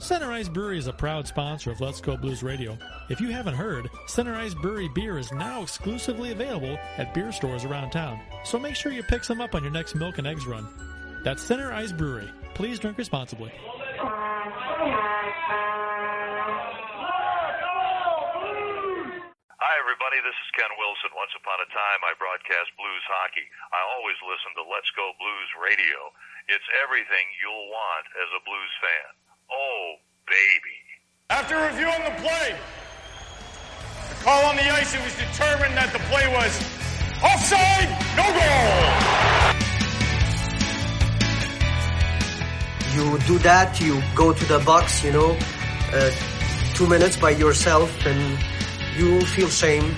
Center Ice Brewery is a proud sponsor of Let's Go Blues Radio. If you haven't heard, Center Ice Brewery beer is now exclusively available at beer stores around town. So make sure you pick some up on your next milk and eggs run. That's Center Ice Brewery. Please drink responsibly. Hi, everybody. This is Ken Wilson. Once upon a time, I broadcast blues hockey. I always listen to Let's Go Blues Radio. It's everything you'll want as a blues fan. Oh, baby. After reviewing the play, the call on the ice, it was determined that the play was offside, no goal. You do that, you go to the box, 2 minutes by yourself, and you feel shame.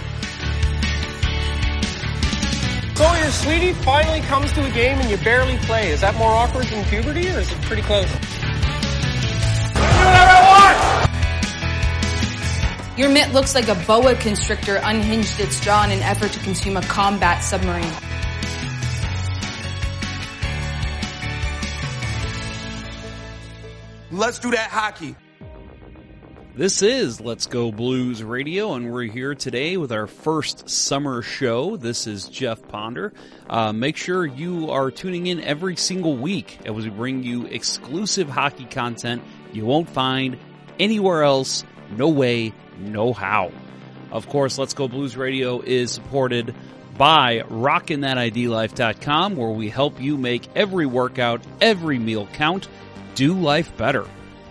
So your sweetie finally comes to a game and you barely play. Is that more awkward than puberty, or is it pretty close? Your mitt looks like a boa constrictor unhinged its jaw in an effort to consume a combat submarine. Let's do that hockey. This is Let's Go Blues Radio, and we're here today with our first summer show. This is Jeff Ponder. Make sure you are tuning in every single week as we bring you exclusive hockey content you won't find anywhere else. No way, no how. Of course, Let's Go Blues Radio is supported by RockinThatIDLife.com, where we help you make every workout, every meal count, do life better.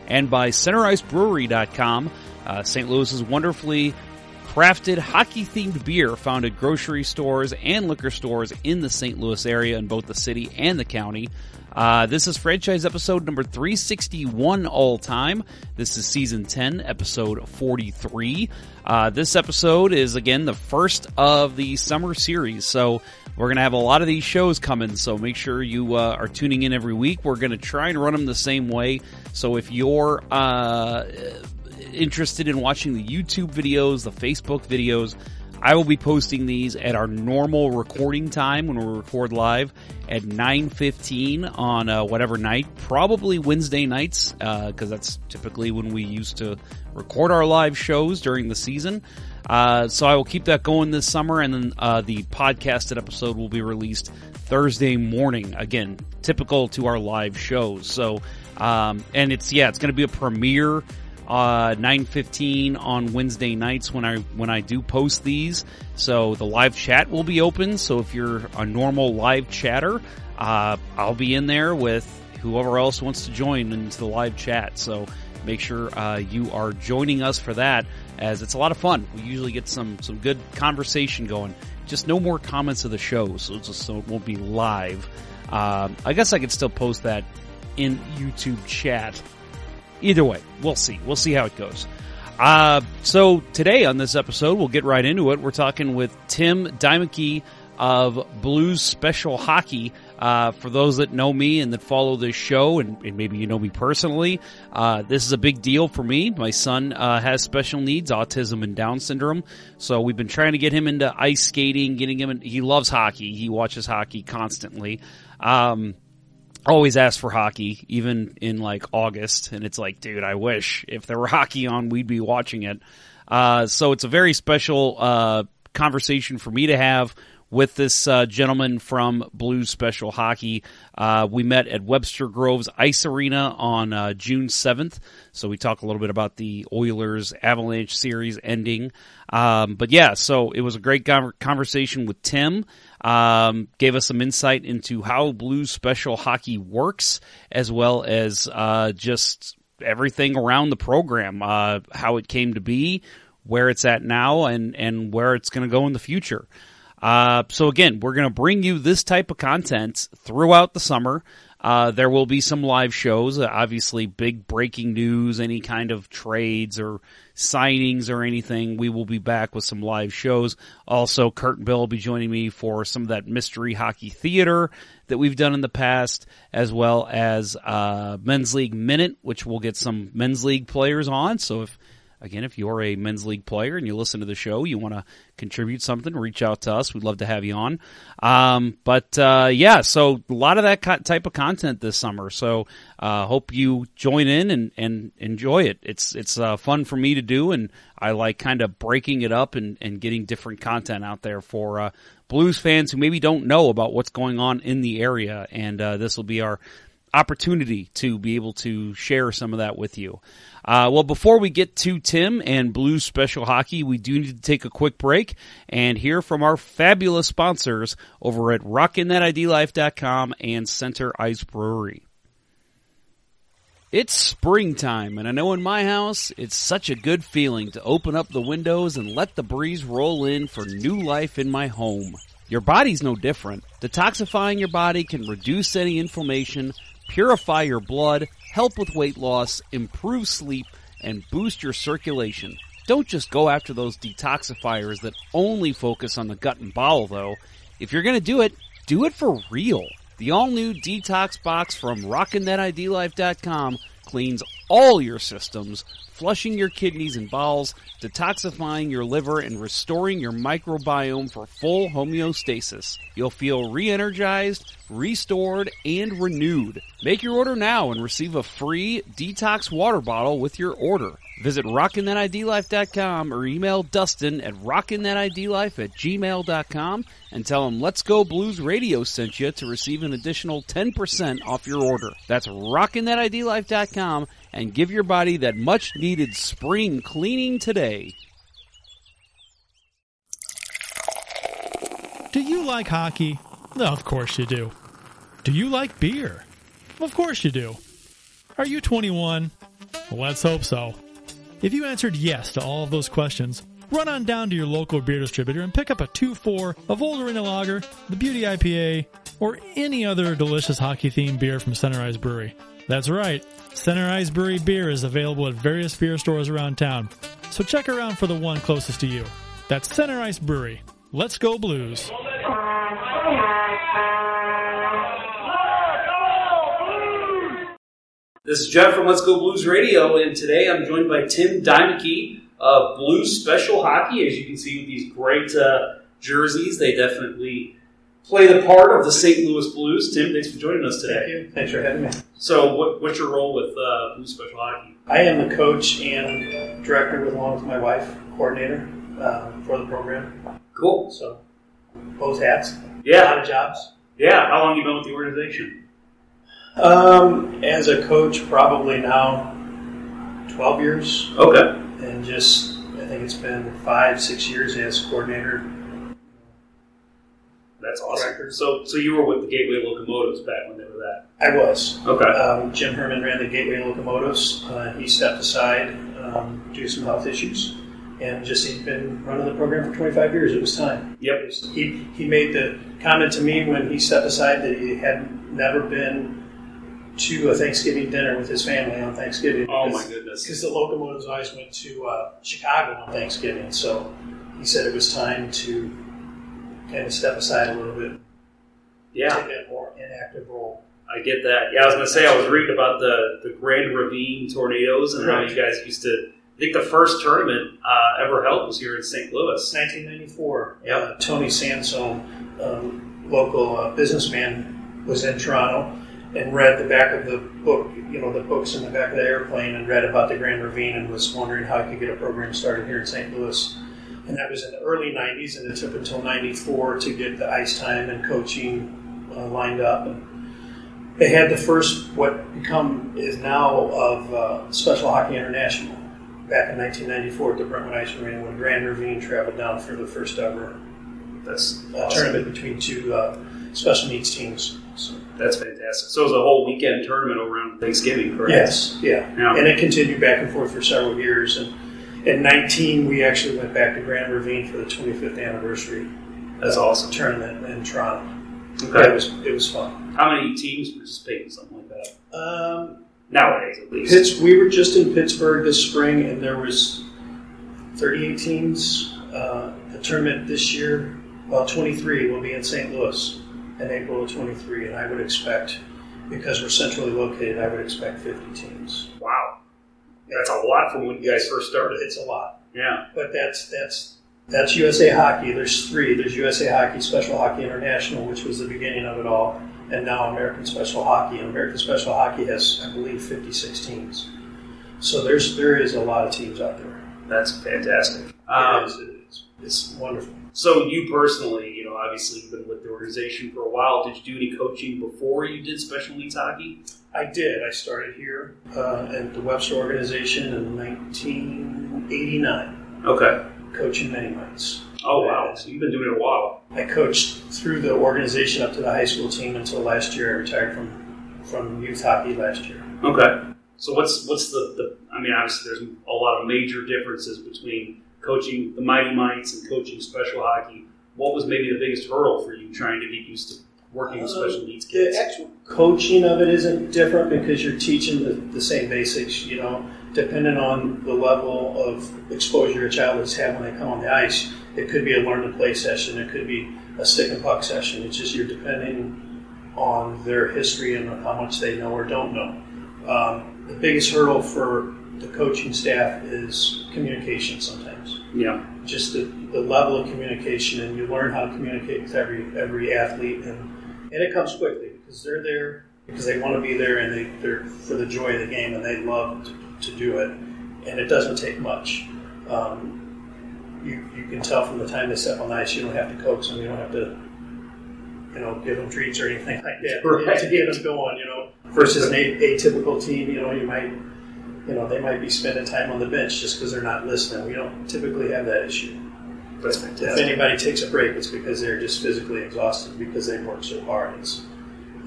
And by CenterIceBrewery.com, St. Louis's wonderfully crafted hockey-themed beer found at grocery stores and liquor stores in the St. Louis area in both the city and the county. This is franchise episode number 361 all time. This is season 10, episode 43. This episode is, again, the first of the summer series. So we're going to have a lot of these shows coming. So make sure you are tuning in every week. We're going to try and run them the same way. So if you're interested in watching the YouTube videos, the Facebook videos, I will be posting these at our normal recording time when we record live at 9:15 on whatever night, probably Wednesday nights, because that's typically when we used to record our live shows during the season. So I will keep that going this summer, and then the podcasted episode will be released Thursday morning, again, typical to our live shows. So, and it's going to be a premiere 9:15 on Wednesday nights when I do post these. So the live chat will be open. So if you're a normal live chatter, I'll be in there with whoever else wants to join into the live chat. So make sure you are joining us for that, as it's a lot of fun. We usually get some good conversation going. Just no more comments of the show, so it won't be live. I guess I could still post that in YouTube chat. Either way, we'll see. We'll see how it goes. So today on this episode, we'll get right into it. We're talking with Tim Deimeke of Blues Special Hockey. For those that know me and that follow this show, and maybe you know me personally, this is a big deal for me. My son has special needs, autism and Down syndrome. So we've been trying to get him into ice skating, he loves hockey. He watches hockey constantly. Always ask for hockey, even in like August, and it's like, dude, I wish if there were hockey on, we'd be watching it. So it's a very special conversation for me to have with this gentleman from Blues Special Hockey. We met at Webster Groves Ice Arena on June 7th. So we talk a little bit about the Oilers Avalanche series ending. But yeah, so it was a great conversation with Tim. Gave us some insight into how Blues Special Hockey works, as well as just everything around the program, how it came to be, where it's at now, and where it's going to go in the future. So again, we're going to bring you this type of content throughout the summer. There will be some live shows, obviously big breaking news, any kind of trades or signings or anything. We will be back with some live shows. Also, Kurt and Bill will be joining me for some of that mystery hockey theater that we've done in the past, as well as Men's League Minute, which we'll get some Men's League players on. So if you're a men's league player and you listen to the show, you want to contribute something, reach out to us. We'd love to have you on. So a lot of that type of content this summer. So hope you join in and enjoy it. It's fun for me to do, and I like kind of breaking it up and getting different content out there for Blues fans who maybe don't know about what's going on in the area, and this will be our opportunity to be able to share some of that with you. Well, before we get to Tim and Blues Special Hockey, we do need to take a quick break and hear from our fabulous sponsors over at RockinThatIDLife.com and Center Ice Brewery. It's springtime, and I know in my house, it's such a good feeling to open up the windows and let the breeze roll in for new life in my home. Your body's no different. Detoxifying your body can reduce any inflammation, purify your blood, help with weight loss, improve sleep, and boost your circulation. Don't just go after those detoxifiers that only focus on the gut and bowel, though. If you're going to do it for real. The all-new Detox Box from RockinThatIDLife.com cleans all your systems, flushing your kidneys and bowels, detoxifying your liver, and restoring your microbiome for full homeostasis. You'll feel re-energized, restored, and renewed. Make your order now and receive a free detox water bottle with your order. Visit rockinthatidlife.com or email Dustin at rockinthatidlife@gmail.com and tell him Let's Go Blues Radio sent you to receive an additional 10% off your order. That's rockinthatidlife.com, and give your body that much-needed spring cleaning today. Do you like hockey? No, of course you do. Do you like beer? Of course you do. Are you 21? Let's hope so. If you answered yes to all of those questions, run on down to your local beer distributor and pick up a 2-4 of Old Arena Lager, the Beauty IPA, or any other delicious hockey-themed beer from Center Ice Brewery. That's right, Center Ice Brewery beer is available at various beer stores around town, so check around for the one closest to you. That's Center Ice Brewery. Let's go Blues! This is Jeff from Let's Go Blues Radio, and today I'm joined by Tim Deimeke of Blues Special Hockey. As you can see with these great jerseys, they definitely play the part of the St. Louis Blues. Tim, thanks for joining us today. Thank you. Thanks for having me. So what's your role with Blues Special Hockey? I am the coach and director, along with my wife, coordinator for the program. Cool. So both hats. Yeah. A lot of jobs. Yeah. How long have you been with the organization? As a coach, probably now 12 years. Okay. And I think it's been 5-6 years as coordinator. That's awesome. Director. So you were with the Gateway Locomotives back when they were that? I was. Okay. Jim Herman ran the Gateway Locomotives. He stepped aside due to some health issues, and he'd been running the program for 25 years. It was time. Yep. He made the comment to me when he stepped aside that he had never been to a Thanksgiving dinner with his family on Thanksgiving. Oh, my goodness. Because the Locomotives always went to Chicago on Thanksgiving, so he said it was time to kind of step aside a little bit. Yeah. Take that more inactive role. I get that. Yeah, I was going to say, I was reading about the Grand Ravine Tornadoes and how you guys used to, I think the first tournament ever held was here in St. Louis. 1994. Yeah. Tony Sansone, local businessman, was in Toronto and read the back of the book, the books in the back of the airplane, and read about the Grand Ravine and was wondering how he could get a program started here in St. Louis. And that was in the early 90s, and it took until 94 to get the ice time and coaching lined up. And they had the first, what become is now of Special Hockey International, back in 1994 at the Brentwood Ice Arena, when Grand Ravine traveled down for the first ever tournament between two special needs teams. So that's fantastic. So it was a whole weekend tournament around Thanksgiving, correct? Yes, yeah. And it continued back and forth for several years. And in 19, we actually went back to Grand Ravine for the 25th anniversary That's awesome. Tournament in Toronto. Okay. It was fun. How many teams participate in something like that? Nowadays, at least. We were just in Pittsburgh this spring, and there was 38 teams. The tournament this year, about 23, will be in St. Louis in April of 23, and I would expect, because we're centrally located, I would expect 50 teams. Wow. That's a lot from when you guys first started. It's a lot. Yeah. But that's USA Hockey. There's three. There's USA Hockey, Special Hockey International, which was the beginning of it all, and now American Special Hockey. And American Special Hockey has, I believe, 56 teams. So there is a lot of teams out there. That's fantastic. It is. It's wonderful. So you personally, obviously you've been with the organization for a while. Did you do any coaching before you did Special Needs Hockey? I did. I started here at the Webster organization in 1989. Okay. Coaching many months. Oh, wow. So you've been doing it a while. I coached through the organization up to the high school team until last year. I retired from youth hockey last year. Okay. So what's the – I mean, obviously there's a lot of major differences between coaching the Mighty Mites and coaching special hockey. What was maybe the biggest hurdle for you trying to get used to working with special needs kids? The actual coaching of it isn't different because you're teaching the same basics, Depending on the level of exposure a child has had when they come on the ice, it could be a learn-to-play session, it could be a stick-and-puck session. It's just you're depending on their history and how much they know or don't know. The biggest hurdle for the coaching staff is communication sometimes. Yeah. Just the level of communication, and you learn how to communicate with every athlete, and it comes quickly because they're there, because they want to be there, and they're for the joy of the game, and they love to do it, and it doesn't take much. You can tell from the time they step on the ice, you don't have to coax them, you don't have to give them treats or anything like that to get them going, versus an atypical team, you might, they might be spending time on the bench just because they're not listening. We don't typically have that issue. That's fantastic. If anybody takes a break, it's because they're just physically exhausted because they've worked so hard.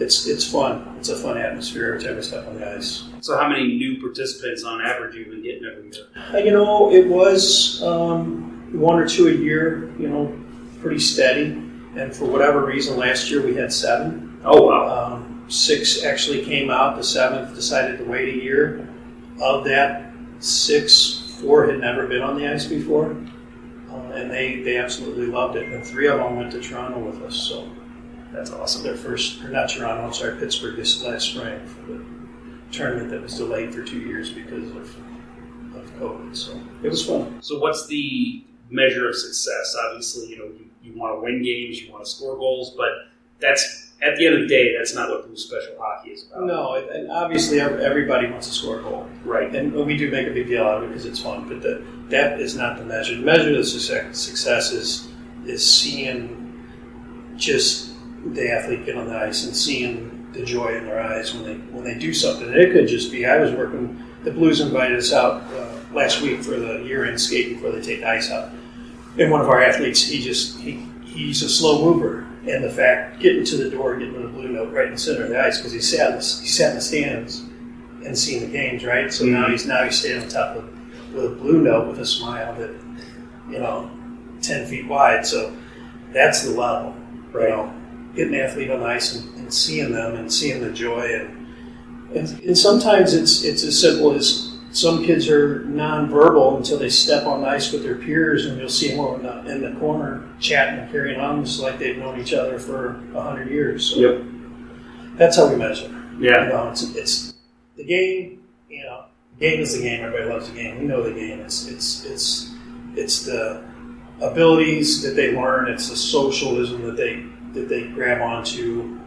It's fun. It's a fun atmosphere every time I step on the ice. So how many new participants on average you've been getting every year? It was one or two a year, pretty steady. And for whatever reason, last year we had 7. Oh, wow. 6 actually came out. The 7th decided to wait a year. Of that 6, 4 had never been on the ice before. And they absolutely loved it. And 3 of them went to Toronto with us, so... That's awesome. Their first, or not Toronto, I'm sorry, Pittsburgh this last spring for the tournament that was delayed for 2 years because of COVID. So it was fun. So what's the measure of success? Obviously, you want to win games, you want to score goals, but that's, at the end of the day, that's not what Blues Special Hockey is about. No, and obviously everybody wants to score a goal. Right. And we do make a big deal out of it because it's fun, but that is not the measure. The measure of success is seeing just... the athlete get on the ice and seeing the joy in their eyes when they do something. And it could just be, the Blues invited us out last week for the year-end skate before they take the ice out. And one of our athletes, he's a slow mover. And the fact, getting to the door, getting to the blue note right in the center of the ice, because he sat in the stands and seen the games, right? So mm-hmm. now he's standing on top with a blue note with a smile that, 10 feet wide. So that's the level, right? Getting an athlete on the ice and seeing them and seeing the joy. And sometimes it's as simple as some kids are nonverbal until they step on the ice with their peers, and you'll see them over in the corner chatting and carrying on just like they've known each other for 100 years. So yep. That's how we measure. Yeah. It's the game, the game is the game. Everybody loves the game. We know the game. It's the abilities that they learn. It's the socialism that they grab onto,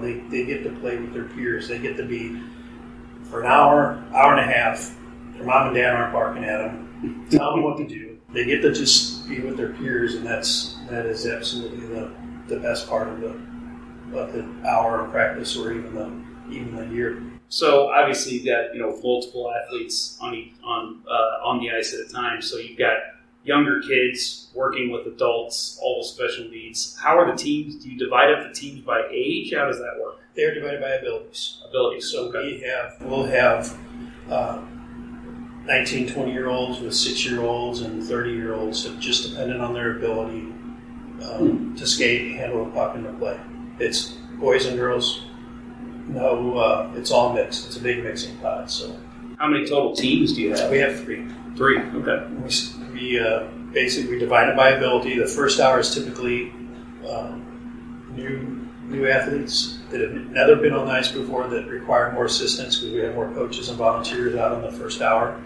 they get to play with their peers. They get to be, for an hour and a half, their mom and dad aren't barking at them, tell them what to do. They get to just be with their peers, and that is absolutely the best part of the hour of practice, or even the year. So obviously you've got multiple athletes on the ice at a time. So you've got younger kids working with adults, all with special needs. How are the teams? Do you divide up the teams by age? How does that work? They are divided by abilities. So okay. We'll have 19, 20-year-olds with 6-year-olds and 30-year-olds, so just depending on their ability to skate, handle a puck, and to play. It's boys and girls. No, it's all mixed. It's a big mixing pot. So, how many total teams do you have? We have three. Three. Okay. We basically divide it by ability. The first hour is typically new athletes that have never been on the ice before that require more assistance because we have more coaches and volunteers out on the first hour.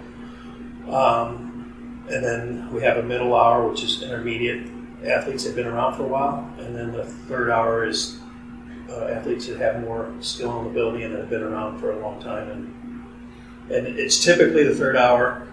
And then we have a middle hour, which is intermediate athletes that have been around for a while. And then the third hour is athletes that have more skill and ability and have been around for a long time. And it's typically the third hour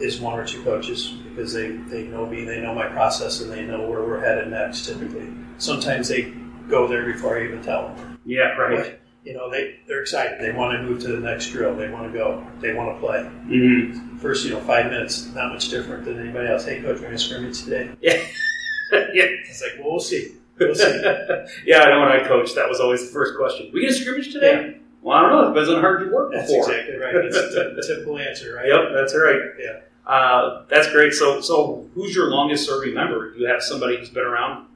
is one or two coaches because they know me, they know my process, and they know where we're headed next typically. Sometimes they go there before I even tell them. Yeah, right. But, you know, they're excited. They want to move to the next drill. They want to go. They want to play. Mm-hmm. First, 5 minutes, not much different than anybody else. Hey, coach, we're going to scrimmage today. Yeah. Yeah. It's like, well, we'll see. We'll see. Yeah, I know when I coached, that was always the first question. We going to scrimmage today? Yeah. Well, I don't know. It depends on how hard you work before. That's exactly right. That's the typical answer, right? Yep, that's right. Yeah. That's great. So who's your longest serving member? Do you have somebody who's been around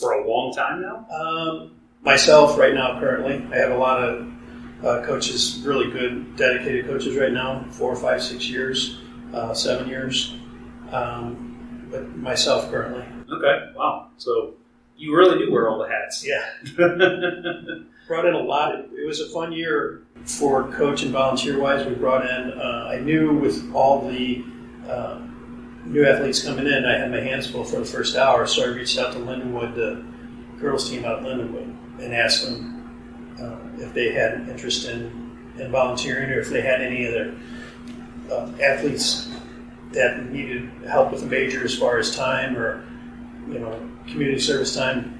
for a long time now? Myself right now, currently. I have a lot of coaches, really good, dedicated coaches right now, 4, 5, 6 years, 7 years. But myself currently. Okay, wow. So you really do wear all the hats. Yeah. Brought in a lot. It was a fun year for coach and volunteer-wise. We brought in, I knew with all the new athletes coming in, I had my hands full for the first hour, so I reached out to Lindenwood, the girls team out of Lindenwood, and asked them if they had an interest in volunteering or if they had any other athletes that needed help with a major as far as time or community service time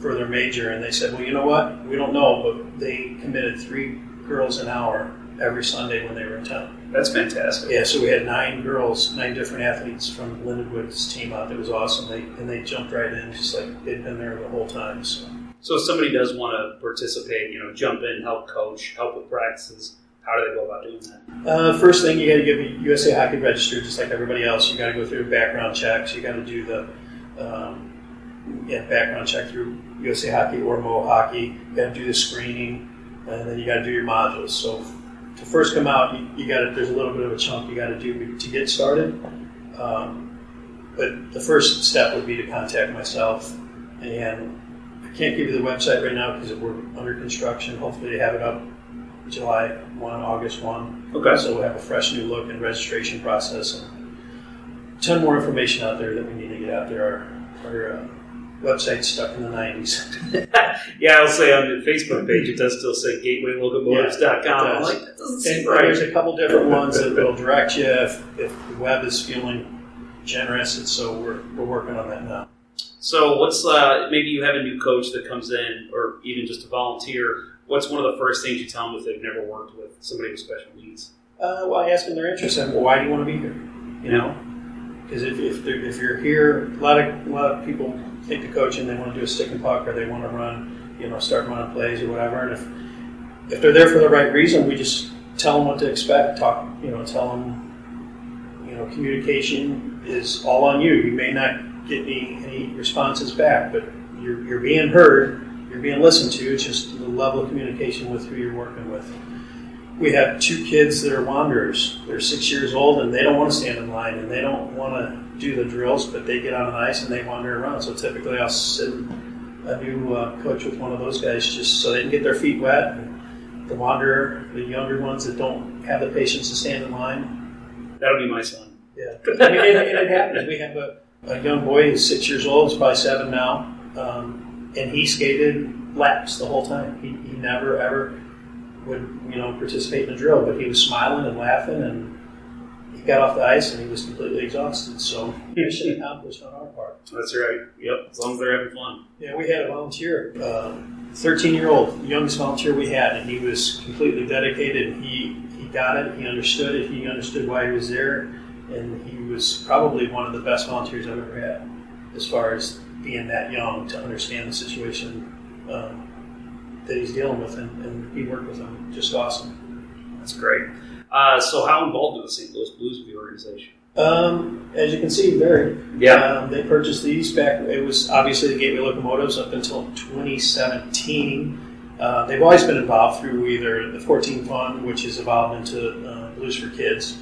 for their major. And they said, well, you know what? We don't know, but they committed 3 girls an hour every Sunday when they were in town. That's fantastic. Yeah, so we had 9 girls, 9 different athletes from Lindenwood's team out. It was awesome. They jumped right in, just like they'd been there the whole time. So if somebody does want to participate, jump in, help coach, help with practices, how do they go about doing that? First thing, you got to get a USA Hockey registered, just like everybody else. You got to go through background checks. You got to do the background check through USA Hockey or Mo Hockey. You got to do the screening, and then you got to do your modules. So to first come out, you got to, there's a little bit of a chunk you got to do to get started. But the first step would be to contact myself. And I can't give you the website right now because we're under construction. Hopefully they have it up July 1, August 1. Okay. So we'll have a fresh new look and registration process. And a ton more information out there that we need to get out there. Our website's stuck in the 90s. Yeah, I'll say on the Facebook page, it does still say GatewayLocomotives.com. Yeah, I'm like, that doesn't seem right. There's a couple different ones that will direct you if the web is feeling generous, and so we're working on that now. So what's maybe you have a new coach that comes in, or even just a volunteer, what's one of the first things you tell them if they've never worked with somebody with special needs? Well, I ask them their interest, and why do you want to be here? Because if you're here, a lot of people think to coach and they want to do a stick and puck or they want to run, start running plays or whatever. And if they're there for the right reason, we just tell them what to expect. Talk, tell them, communication is all on you. You may not get any responses back, but you're being heard, you're being listened to. It's just the level of communication with who you're working with. We have 2 kids that are wanderers. They're 6 years old, and they don't want to stand in line, and they don't want to do the drills, but they get on the ice, and they wander around. So typically I'll send a new coach with one of those guys just so they can get their feet wet. And the wanderer, the younger ones that don't have the patience to stand in line. That'll be my son. Yeah. I mean, it happens. We have a young boy who's 6 years old. He's probably 7 now, and he skated laps the whole time. He never, ever would participate in a drill, but he was smiling and laughing, and he got off the ice and he was completely exhausted. So mission accomplished on our part. That's right. Yep. As long as they're having fun. Yeah, we had a volunteer, 13-year-old, youngest volunteer we had, and he was completely dedicated. He got it. He understood it. He understood why he was there, and he was probably one of the best volunteers I've ever had, as far as being that young to understand the situation that he's dealing with, and he worked with them. Just awesome. That's great. So how involved are the St. Louis Blues with the organization? As you can see, very. Yeah. They purchased these back. It was obviously the Gateway Locomotives up until 2017. They've always been involved through either the 14 Fund, which has evolved into Blues for Kids.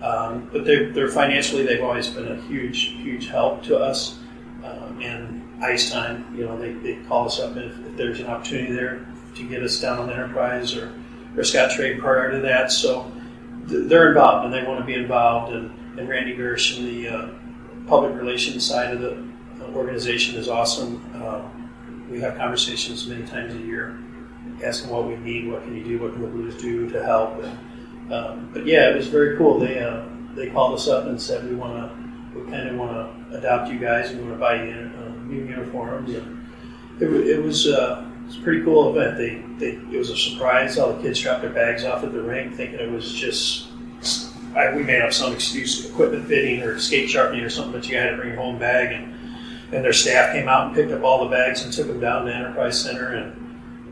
But they're financially, they've always been a huge help to us. And Ice Time, you know, they call us up if there's an opportunity there to get us down on Enterprise or Scott Trade prior to that. So they're involved, and they want to be involved. And Randy Gersh and the public relations side of the organization is awesome. We have conversations many times a year, asking what we need, what can you do, what can the Blues do to help. And, but yeah, it was very cool. They called us up and said we kind of want to adopt you guys, and we want to buy you new uniforms. And it was a pretty cool event. It was a surprise. All the kids dropped their bags off at the rink, thinking it was just. We made up some excuse, equipment fitting or skate sharpening or something, but you had to bring your own bag. And their staff came out and picked up all the bags and took them down to Enterprise Center. And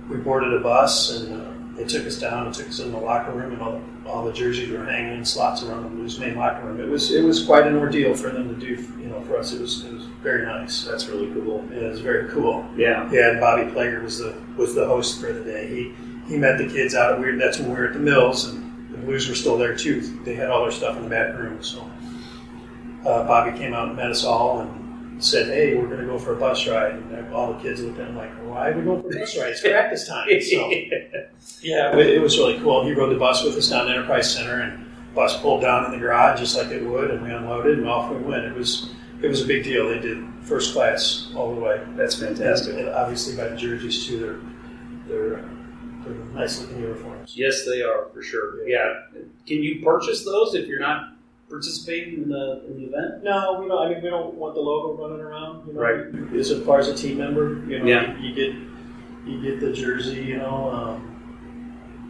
we boarded a bus, and they took us down and took us in the locker room. And all the jerseys were hanging in slots around the Blues main locker room. It was quite an ordeal for them to do. You know, for us, it was very nice. That's really cool. Yeah, it was very cool. Yeah. And Bobby Plager was the host for the day. He met the kids out at Weird. That's when we were at the Mills. And the Blues were still there too. They had all their stuff in the back room. So Bobby came out and met us all and said, "Hey, we're going to go for a bus ride." And all the kids looked at him like, "Why are we going for a bus ride? It's practice time." So yeah, it was really cool. He rode the bus with us down to Enterprise Center, and the bus pulled down in the garage just like it would, and we unloaded and off we went. It was a big deal. They did first class all the way. That's fantastic. And obviously, by the jerseys too, they're nice looking uniforms. Yes, they are, for sure. Yeah. Can you purchase those if you're not participating in the event? No, we don't. I mean, we don't want the logo running around. You know? Right. As far as a team member, you know, yeah. you get the jersey. You know,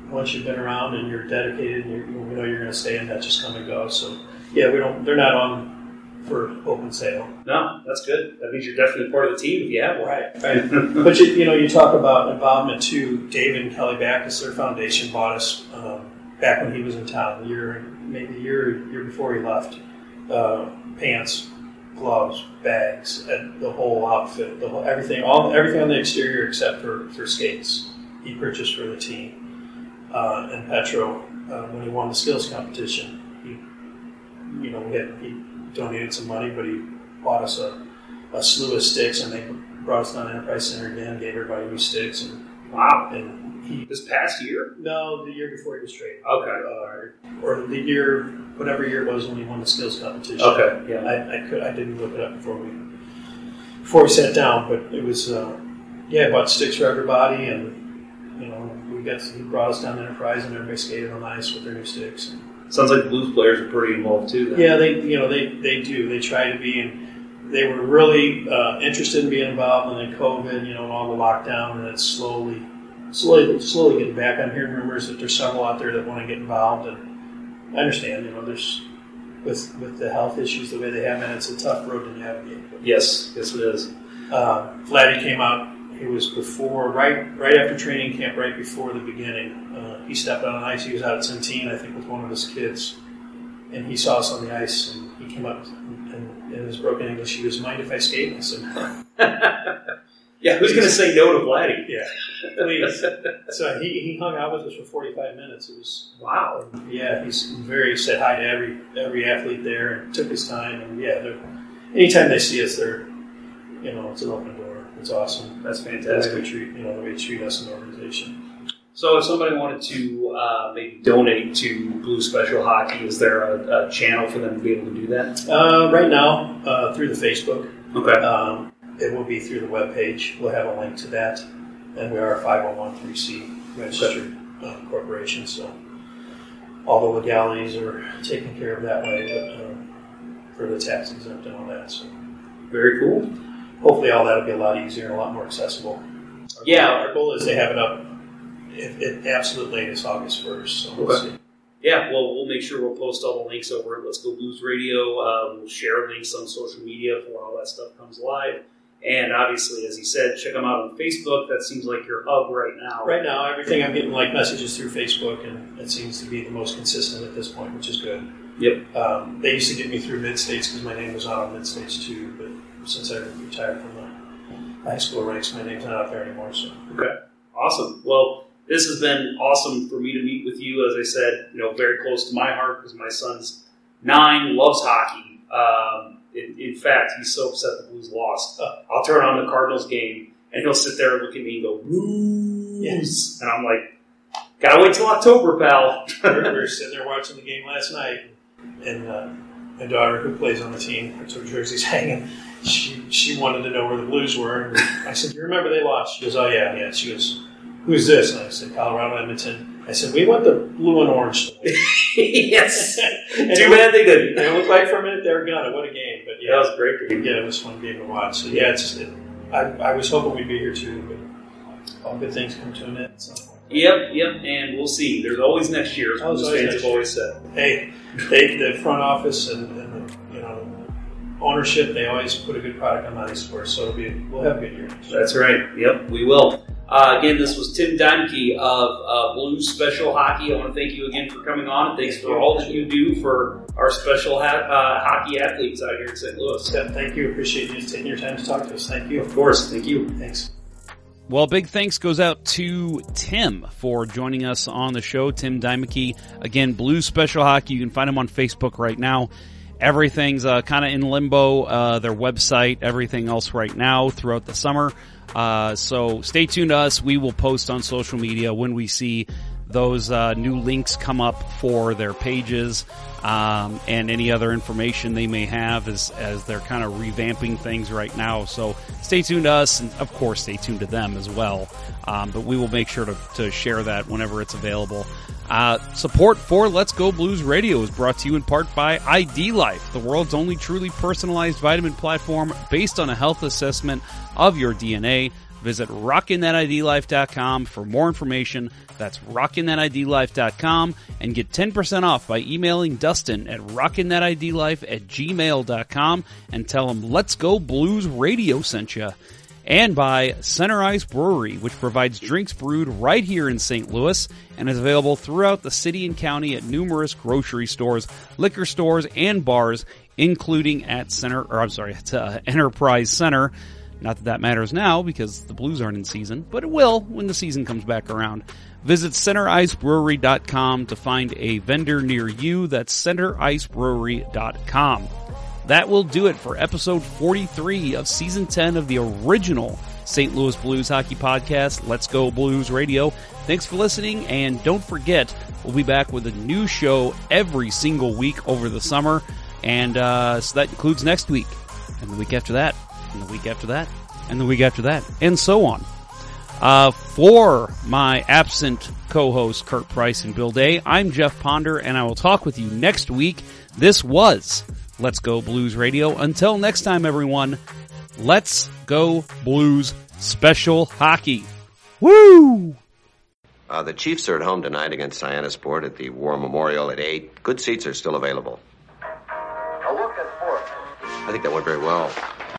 once you've been around and you're dedicated, and you're going to stay, and not just come and go. So yeah, we don't. They're not on for open sale. No, that's good. That means you're definitely part of the team if you have one. Right. But you talk about involvement too. David and Kelly Backus, their foundation, bought us back when he was in town, maybe a year before he left. Pants, gloves, bags, the whole outfit, everything on the exterior except for skates. He purchased for the team. And Petro, when he won the skills competition, he donated some money, but he bought us a slew of sticks, and they brought us down to Enterprise Center again, gave everybody new sticks. And, wow. And this past year? No, the year before he was traded. Okay. Or the year, whatever year it was when he won the skills competition. Okay, yeah. I didn't look it up before we sat down, but it was, I bought sticks for everybody, and, he brought us down to Enterprise, and everybody skated on ice with their new sticks. And, sounds like Blues players are pretty involved too. Then. Yeah, they do. They try to be, and they were really interested in being involved. And then COVID, all the lockdown, and it's slowly getting back. I'm hearing rumors that there's several out there that want to get involved, and I understand. There's with the health issues the way they have, and it's a tough road to navigate. But, yes, it is. Vladdy came out. It was before, right after training camp, right before the beginning. He stepped out on ice. He was out at Centene, I think, with one of his kids. And he saw us on the ice, and he came up and in his broken English, he goes, "Mind if I skate?" And I said, "No." Yeah, who's going to say no to Vladdy? Yeah, please. So he hung out with us for 45 minutes. It was wow. Yeah, he's very said hi to every athlete there and took his time. And yeah, anytime they see us, they're it's an open door. It's awesome. That's fantastic. The way you treat us in the organization. So if somebody wanted to maybe donate to Blues Special Hockey, is there a channel for them to be able to do that? Right now, through the Facebook. Okay. It will be through the webpage. We'll have a link to that. And we are a 501(c)(3) registered corporation, so all the legalities are taken care of that way, but for the tax exempt and all that. So very cool. Hopefully all that will be a lot easier and a lot more accessible. Our goal is to have it up at absolute latest August 1st. So okay. We'll see. Yeah, well, we'll make sure we'll post all the links over at Let's Go Blues Radio. We'll share links on social media before all that stuff comes live. And obviously, as he said, check them out on Facebook. That seems like your hub right now. Right now, everything I'm getting messages through Facebook, and it seems to be the most consistent at this point, which is good. Yep. They used to get me through mid-states because my name was out on mid-states too, but since I retired from the high school ranks, my name's not out there anymore. So. Okay. Awesome. Well, this has been awesome for me to meet with you. As I said, you know, very close to my heart because my son's 9, loves hockey. In fact, he's so upset the Blues lost. I'll turn on the Cardinals game, and he'll sit there and look at me and go, Blues! Yes. And I'm like, gotta wait till October, pal. We were sitting there watching the game last night, and my daughter, who plays on the team, her two jerseys hanging, she wanted to know where the Blues were. And I said, you remember they lost? She goes, oh, yeah. She goes, who's this? And I said, Colorado Edmonton. I said, we want the blue and orange. Yes. And too bad they didn't. It looked like for a minute they were gone. What a game. But yeah, that was great game. Yeah, it was a fun game to watch. So yeah, I was hoping we'd be here too, but all good things come to an end at some point. Yep, and we'll see. There's always next year, as Blues fans have always said. Hey, the front office and the, ownership, they always put a good product on the ice for us, so we'll have a good year. That's right. Yep, we will. Again, this was Tim Deimeke of Blues Special Hockey. I want to thank you again for coming on. Thanks for all that you do for our special hockey athletes out here in St. Louis. Yeah, thank you. Appreciate you taking your time to talk to us. Thank you. Of course. Thank you. Thanks. Well, big thanks goes out to Tim for joining us on the show. Tim Deimeke, again, Blues Special Hockey. You can find him on Facebook right now. Everything's kind of in limbo, their website, everything else right now throughout the summer. So stay tuned to us. We will post on social media when we see those new links come up for their pages and any other information they may have as they're kind of revamping things right now. So stay tuned to us, and of course stay tuned to them as well. But we will make sure to share that whenever it's available. Support for Let's Go Blues Radio is brought to you in part by ID Life, the world's only truly personalized vitamin platform based on a health assessment of your DNA. Visit RockinThatIDLife.com for more information. That's RockinThatIDLife.com, and get 10% off by emailing Dustin at rockinthatidlife@gmail.com and tell him Let's Go Blues Radio sent you. And by Center Ice Brewery, which provides drinks brewed right here in St. Louis and is available throughout the city and county at numerous grocery stores, liquor stores, and bars, including at Enterprise Center. Not that matters now because the Blues aren't in season, but it will when the season comes back around. Visit CenterIceBrewery.com to find a vendor near you. That's CenterIceBrewery.com. That will do it for episode 43 of season 10 of the original St. Louis Blues Hockey Podcast, Let's Go Blues Radio. Thanks for listening, and don't forget, we'll be back with a new show every single week over the summer, and so that includes next week, and the week after that, and the week after that, and the week after that, and so on. For my absent co-hosts Kurt Price and Bill Day, I'm Jeff Ponder, and I will talk with you next week. This was Let's Go Blues Radio. Until next time, everyone, Let's Go Blues Special Hockey. Woo! The Chiefs are at home tonight against Cyanisport at the War Memorial at 8. Good seats are still available. A look at sports. I think that went very well.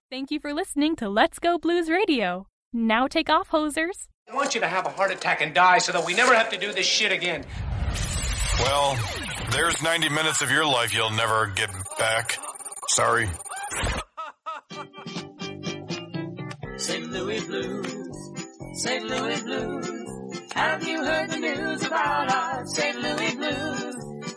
Thank you for listening to Let's Go Blues Radio. Now take off, hosers. I want you to have a heart attack and die so that we never have to do this shit again. Well, there's 90 minutes of your life you'll never get back. Sorry. St. Louis Blues, St. Louis Blues. Have you heard the news about our St. Louis Blues?